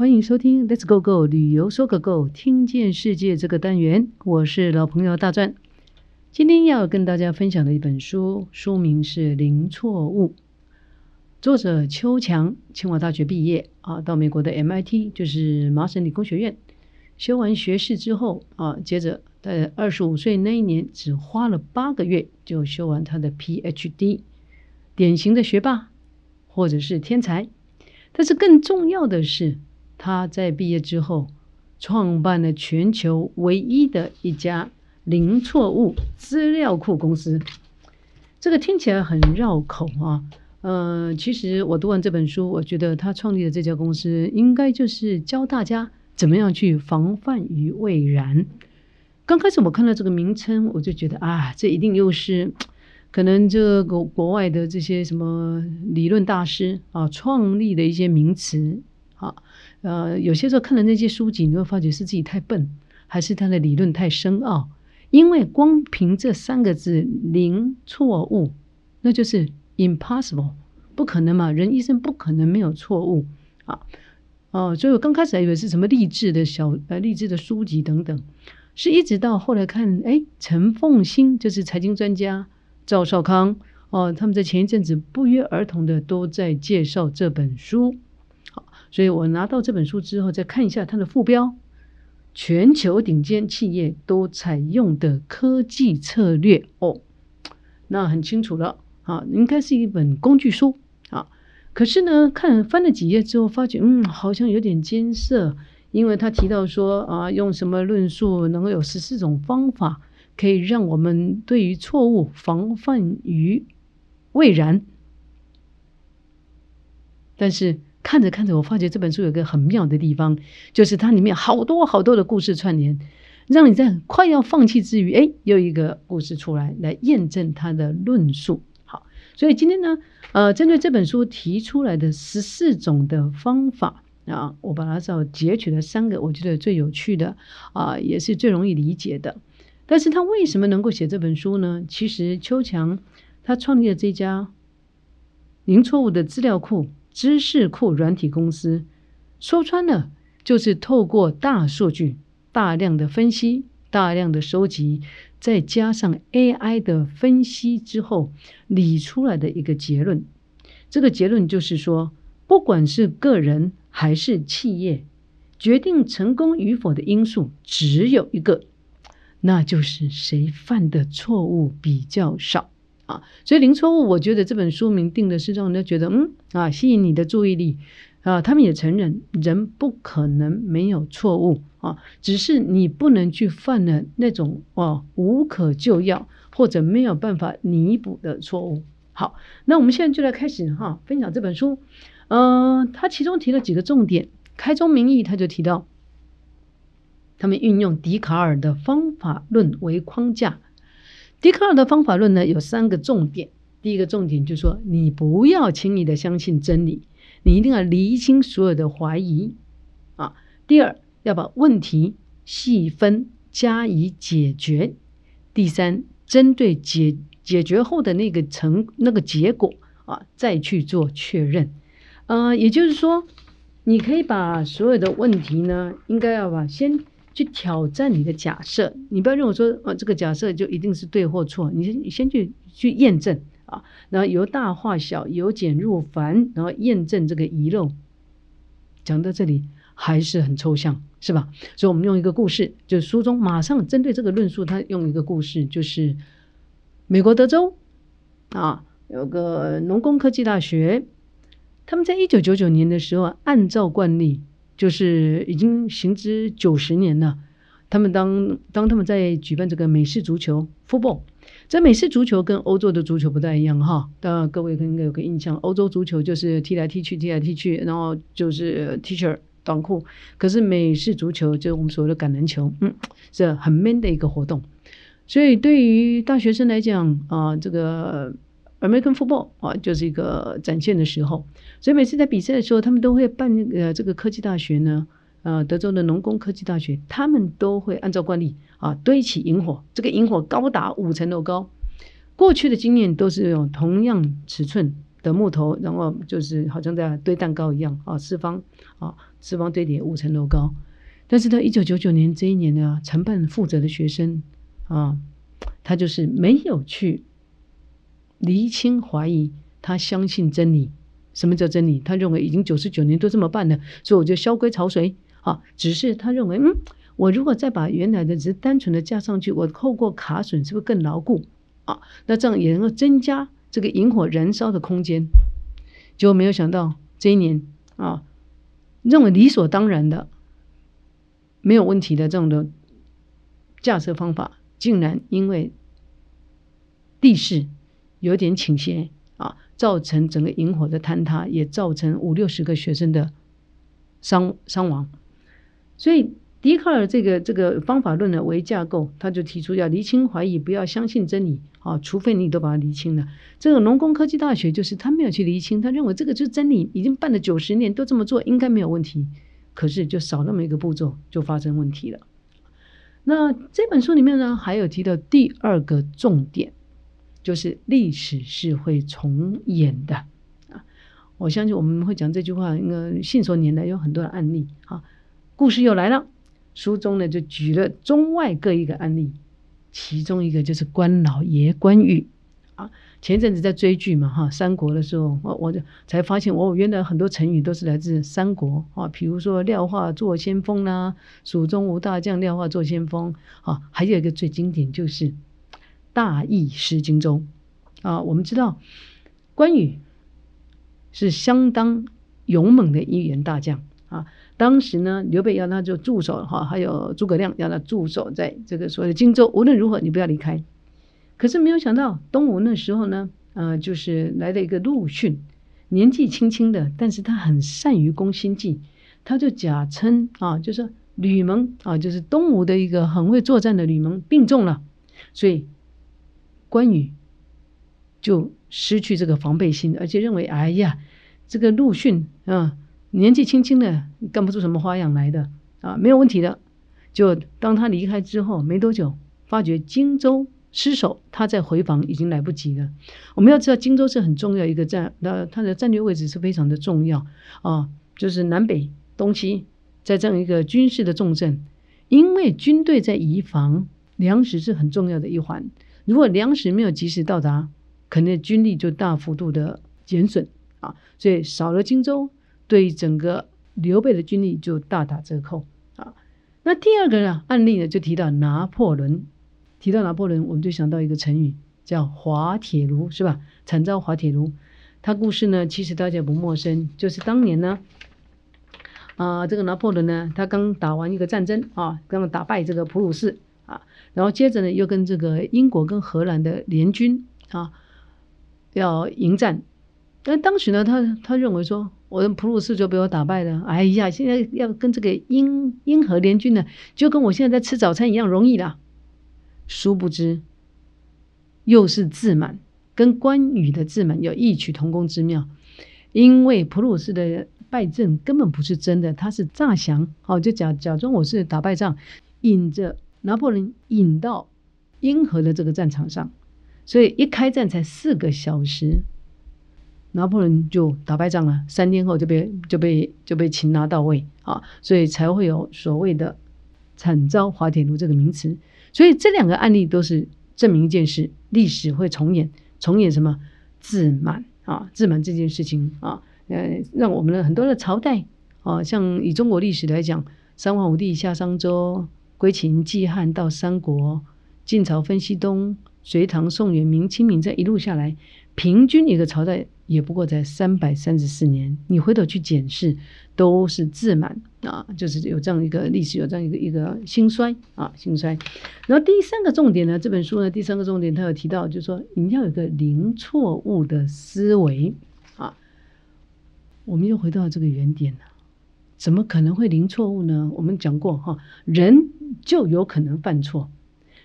欢迎收听 Let's Go Go 旅游说个够，听见世界这个单元，我是老朋友大战。今天要跟大家分享的一本书，书名是《零错误》，作者邱强，清华大学毕业啊，到美国的 MIT 就是麻省理工学院修完学士之后啊，接着在25岁那一年，只花了8个月就修完他的 PhD， 典型的学霸或者是天才。但是更重要的是，他在毕业之后创办了全球唯一的一家零错误资料库公司。这个听起来很绕口啊，其实我读完这本书，我觉得他创立的这家公司应该就是教大家怎么样去防范于未然。刚开始我看到这个名称，我就觉得啊，这一定又是可能这个国外的这些什么理论大师啊创立的一些名词啊，有些时候看了那些书籍，你会发觉是自己太笨，还是他的理论太深奥。因为光凭这3个字“零错误”，那就是 impossible， 不可能嘛，人一生不可能没有错误啊。所以我刚开始还以为是什么励志的书籍等等，是一直到后来看，陈凤馨就是财经专家。赵少康他们在前一阵子不约而同的都在介绍这本书。好，所以我拿到这本书之后，再看一下它的副标：全球顶尖企业都采用的科技策略。那很清楚了啊，应该是一本工具书啊。可是呢，翻了几页之后，发觉好像有点艰涩，因为他提到说啊，用什么论述能够有14种方法。可以让我们对于错误防范于未然。但是看着看着，我发觉这本书有个很妙的地方，就是它里面好多好多的故事串联，让你在快要放弃之余，又一个故事出来验证它的论述。好，所以今天呢，针对这本书提出来的14种的方法啊，我把它截取了3个，我觉得最有趣的啊，也是最容易理解的。但是他为什么能够写这本书呢？其实邱强他创立了这家零错误的资料库、知识库软体公司，说穿了就是透过大数据、大量的分析、大量的收集，再加上 AI 的分析之后理出来的一个结论。这个结论就是说，不管是个人还是企业，决定成功与否的因素只有一个，那就是谁犯的错误比较少啊。所以零错误，我觉得这本书名定的是让人家觉得吸引你的注意力啊。他们也承认人不可能没有错误啊，只是你不能去犯了那种无可救药或者没有办法弥补的错误。好，那我们现在就来开始分享这本书。他其中提了几个重点，开宗明义他就提到，他们运用笛卡尔的方法论为框架。笛卡尔的方法论呢，有3个重点。第一个重点就是说，你不要轻易的相信真理，你一定要厘清所有的怀疑啊。第二，要把问题细分加以解决。第三，针对解决后的那个结果啊，再去做确认。也就是说，你可以把所有的问题呢，应该要先去挑战你的假设，你不要认为说这个假设就一定是对或错，你先去验证啊，然后由大化小，由简入繁，然后验证这个遗漏。讲到这里还是很抽象，是吧？所以我们用一个故事，就是书中马上针对这个论述，他用一个故事，就是美国德州啊，有个农工科技大学，他们在1999年的时候，按照惯例。就是已经行之90年了，他们当他们在举办这个美式足球 football， 这美式足球跟欧洲的足球不太一样哈，各位应该有个印象，欧洲足球就是踢来踢去踢来踢去，然后就是 T 恤短裤，可是美式足球就是我们所谓的橄榄球，是很 man 的一个活动。所以对于大学生来讲啊，这个American football 啊，就是一个展现的时候，所以每次在比赛的时候，他们都会办这个科技大学呢，德州的农工科技大学，他们都会按照惯例啊，堆起萤火，这个萤火高达5层楼高。过去的经验都是用同样尺寸的木头，然后就是好像在堆蛋糕一样啊，四方堆叠5层楼高。但是到1999年这一年呢，承办负责的学生啊，他就是没有去厘清怀疑，他相信真理。什么叫真理？他认为已经99年都这么办了，所以我就萧规曹随啊。只是他认为，我如果再把原来的只是单纯的加上去，我透过卡榫是不是更牢固啊？那这样也能够增加这个引火燃烧的空间。结果没有想到这一年啊，认为理所当然的、没有问题的这种的架设方法，竟然因为地势有点倾斜啊，造成整个引火的坍塌，也造成50-60个学生的伤亡。所以笛卡尔这个方法论的唯架构，他就提出要厘清怀疑，不要相信真理啊，除非你都把它厘清了。这个农工科技大学就是他没有去厘清，他认为这个就是真理，已经办了90年都这么做，应该没有问题。可是就少那么一个步骤，就发生问题了。那这本书里面呢，还有提到第二个重点，就是历史是会重演的啊。我相信我们会讲这句话，应该信手拈来有很多的案例啊。故事又来了。书中呢就举了中外各一个案例，其中一个就是关老爷关羽啊。前一阵子在追剧嘛哈，三国的时候，我就才发现原来很多成语都是来自三国啊，比如说廖化作先锋啦，蜀中无大将廖化作先锋啊，还有一个最经典就是大意失荆州啊。我们知道关羽是相当勇猛的一员大将啊。当时呢，刘备要他就驻守哈，还有诸葛亮要他驻守在这个所谓的荆州，无论如何你不要离开。可是没有想到东吴那时候呢，就是来了一个陆逊，年纪轻轻的，但是他很善于攻心计，他就假称啊，就是吕蒙啊，就是东吴的一个很会作战的吕蒙病重了，所以关羽就失去这个防备心，而且认为哎呀，这个陆逊啊，年纪轻轻的干不出什么花样来的啊，没有问题的。就当他离开之后没多久，发觉荆州失守，他再回防已经来不及了。我们要知道荆州是很重要一个它的战略位置是非常的重要啊，就是南北东西在这样一个军事的重镇，因为军队在移防，粮食是很重要的一环。如果粮食没有及时到达，可能军力就大幅度的减损啊，所以少了荆州，对整个刘备的军力就大打折扣啊。那第二个呢案例呢，就提到拿破仑。提到拿破仑，我们就想到一个成语叫滑铁卢，是吧？惨遭滑铁卢。他故事呢，其实大家不陌生，就是当年呢，这个拿破仑呢，他刚打完一个战争啊，刚打败这个普鲁士啊，然后接着呢，又跟这个英国跟荷兰的联军啊，要迎战。但当时呢，他认为说，我的普鲁士就被我打败了，哎呀，现在要跟这个英荷联军呢，就跟我现在在吃早餐一样容易啦。殊不知，又是自满，跟关羽的自满有异曲同工之妙。因为普鲁士的败阵根本不是真的，他是诈降，就假装我是打败仗，引着拿破仑引到英荷的这个战场上，所以一开战才4个小时。拿破仑就打败仗了，3天后就被擒拿到位啊，所以才会有所谓的惨遭滑铁卢这个名词。所以这2个案例都是证明一件事，历史会重演什么？自满啊，自满这件事情啊，让我们的很多的朝代啊，像以中国历史来讲，三皇五帝下商周，归秦季汉到三国，晋朝分西东，隋唐宋元明清明，这一路下来，平均一个朝代也不过才334年，你回头去检视，都是自满啊，就是有这样一个历史，有这样一个兴衰啊，兴衰。然后第3个重点呢，这本书呢第3个重点，它有提到，就是说你要有个零错误的思维啊。我们又回到这个原点了，怎么可能会零错误呢？我们讲过哈，人就有可能犯错，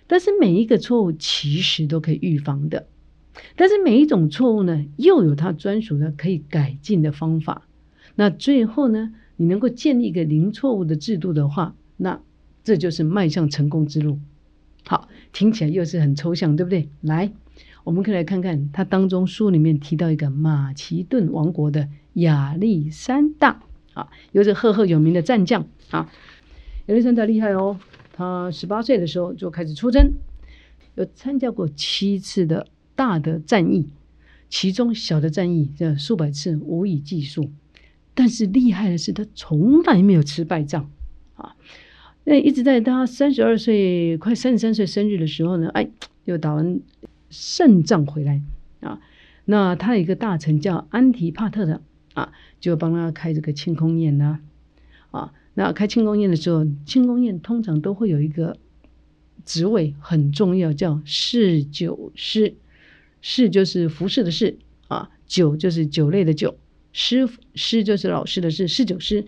但是每一个错误其实都可以预防的。但是每一种错误呢，又有它专属的可以改进的方法。那最后呢，你能够建立一个零错误的制度的话，那这就是迈向成功之路。好，听起来又是很抽象，对不对？来，我们可以来看看他当中书里面提到一个马其顿王国的亚历山大啊，有着赫赫有名的战将啊。亚历山大厉害哦，他18岁的时候就开始出征，有参加过7次的大的战役，其中小的战役这数百次无以计数。但是厉害的是，他从来没有吃败仗啊。那一直在他32岁快33岁生日的时候呢，哎，又打完胜仗回来啊。那他有一个大臣叫安提帕特的啊，就帮他开这个庆功宴啦、啊。啊，那开庆功宴的时候，庆功宴通常都会有一个职位很重要，叫侍酒师。侍就是服侍的侍啊，酒就是酒类的酒，师就是老师的师，侍酒师。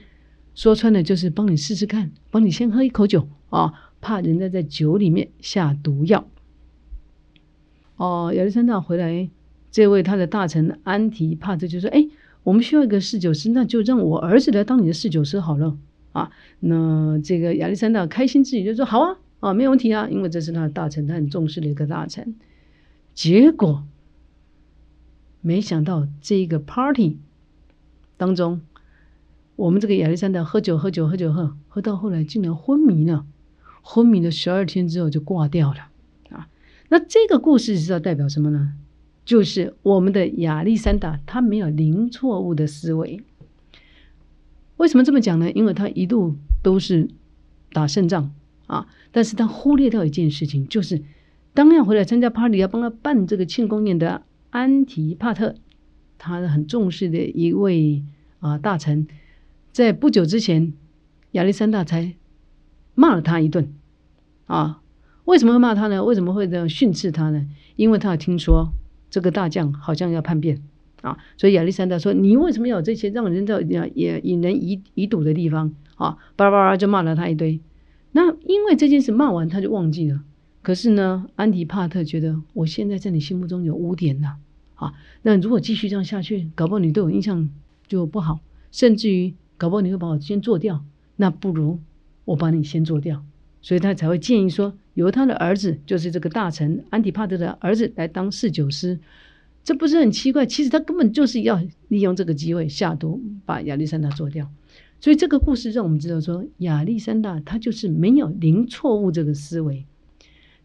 说穿了就是帮你试试看，帮你先喝一口酒啊，怕人家在酒里面下毒药。哦，亚历山大回来，这位他的大臣安提帕特就说：“哎，我们需要一个侍酒师，那就让我儿子来当你的侍酒师好了啊。”那这个亚历山大开心自己就说：“好啊，啊，没有问题啊，因为这是他的大臣，他很重视的一个大臣。”结果，没想到这个 party 当中。我们这个亚历山大喝酒，到后来竟然昏迷了，昏迷了12天之后就挂掉了啊。那这个故事是要代表什么呢？就是我们的亚历山大他没有零错误的思维。为什么这么讲呢？因为他一度都是打胜仗啊，但是他忽略到一件事情，就是当要回来参加 party 要帮他办这个庆功宴的安提帕特，他很重视的一位啊大臣。在不久之前，亚历山大才骂了他一顿啊！为什么会骂他呢？为什么会这样训斥他呢？因为他有听说这个大将好像要叛变啊，所以亚历山大说：“你为什么要有这些让人家也引人疑堵的地方啊？”巴拉巴拉就骂了他一堆。那因为这件事骂完他就忘记了。可是呢，安提帕特觉得我现在在你心目中有污点了啊！那如果继续这样下去，搞不好你对我印象就不好，甚至于。搞不好你会把我先做掉，那不如我把你先做掉，所以他才会建议说，由他的儿子，就是这个大臣安提帕特的儿子来当侍酒师，这不是很奇怪？其实他根本就是要利用这个机会下毒，把亚历山大做掉。所以这个故事让我们知道说，亚历山大他就是没有零错误这个思维。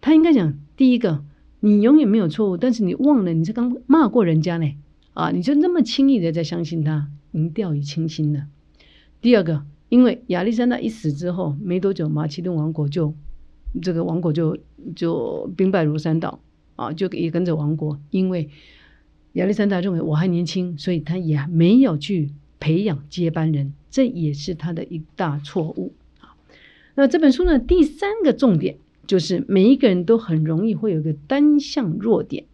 他应该讲，第一个，你永远没有错误，但是你忘了你是刚骂过人家呢，啊，你就那么轻易的在相信他，已掉以轻心了。第二个，因为亚历山大一死之后没多久，马其顿王国就兵败如山倒啊，就也跟着亡国。因为亚历山大认为我还年轻，所以他也没有去培养接班人，这也是他的一大错误啊。那这本书呢，第三个重点就是每一个人都很容易会有一个单项弱点。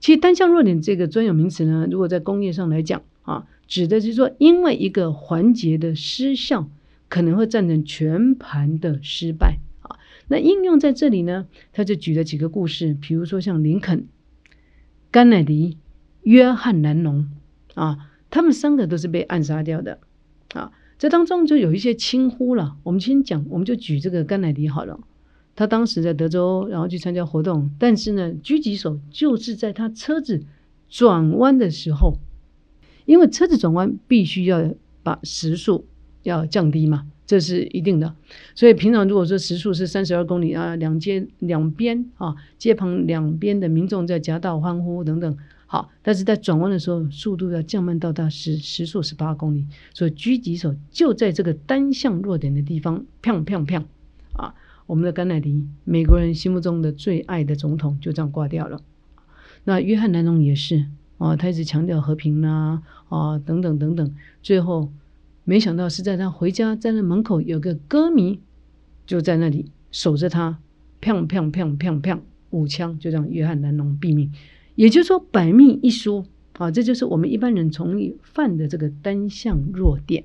其实单项弱点这个专有名词呢，如果在工业上来讲啊，指的是说，因为一个环节的失效，可能会造成全盘的失败啊。那应用在这里呢，他就举了几个故事，比如说像林肯、甘乃迪、约翰南农啊，他们3个都是被暗杀掉的啊。这当中就有一些轻忽了。我们先讲，我们就举这个甘乃迪好了。他当时在德州，然后去参加活动，但是呢，狙击手就是在他车子转弯的时候。因为车子转弯必须要把时速要降低嘛，这是一定的。所以平常如果说时速是32公里啊，街旁两边的民众在夹道欢呼等等，好，但是在转弯的时候速度要降慢到达时速18公里，所以狙击手就在这个单项弱点的地方，砰砰砰啊！我们的甘乃迪，美国人心目中的最爱的总统，就这样挂掉了。那约翰南农也是。啊，他一直强调和平啦、啊，啊，等等等等，最后没想到是在他回家在那门口有个歌迷就在那里守着他，砰砰砰砰砰，5枪就让约翰南农毙命。也就是说百密一疏啊，这就是我们一般人容易犯的这个单项弱点。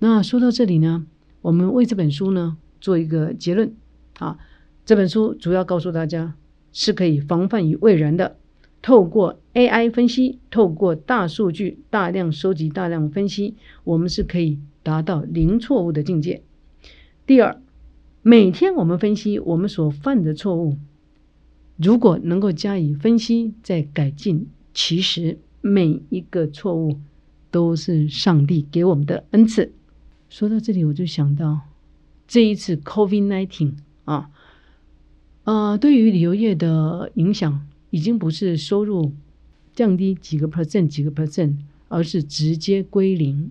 那说到这里呢，我们为这本书呢做一个结论啊，这本书主要告诉大家是可以防范于未然的。透过 AI 分析，透过大数据大量收集、大量分析，我们是可以达到零错误的境界。第二，每天我们分析我们所犯的错误，如果能够加以分析再改进，其实每一个错误都是上帝给我们的恩赐。说到这里，我就想到这一次 COVID-19 对于旅游业的影响已经不是收入降低几个 percent 几个 percent， 而是直接归零。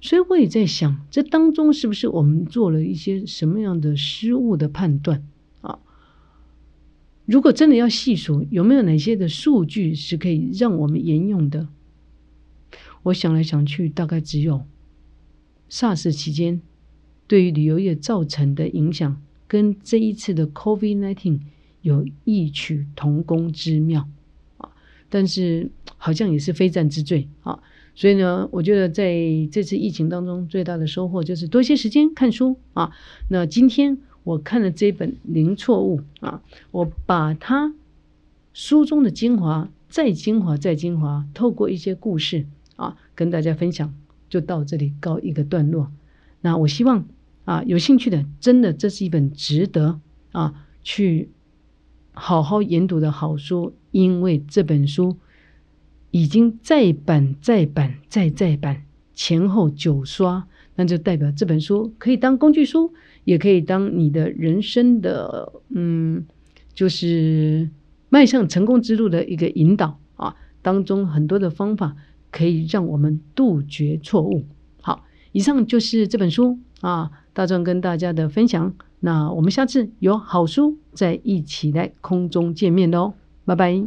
所以我也在想，这当中是不是我们做了一些什么样的失误的判断啊？如果真的要细数，有没有哪些的数据是可以让我们沿用的？我想来想去，大概只有 SARS 期间对于旅游业造成的影响，跟这一次的 COVID-19 有异曲同工之妙啊，但是好像也是非战之罪啊。所以呢，我觉得在这次疫情当中，最大的收获就是多些时间看书啊。那今天我看了这本《零错误》啊，我把它书中的精华再精华再精华，透过一些故事啊，跟大家分享，就到这里告一个段落。那我希望啊，有兴趣的，真的这是一本值得啊去好好研读的好书，因为这本书已经再版再版再再版，前后9刷，那就代表这本书可以当工具书，也可以当你的人生的就是迈向成功之路的一个引导啊。当中很多的方法可以让我们杜绝错误。好，以上就是这本书啊，大壮跟大家的分享。那我们下次有好书再一起来空中见面喽，拜拜。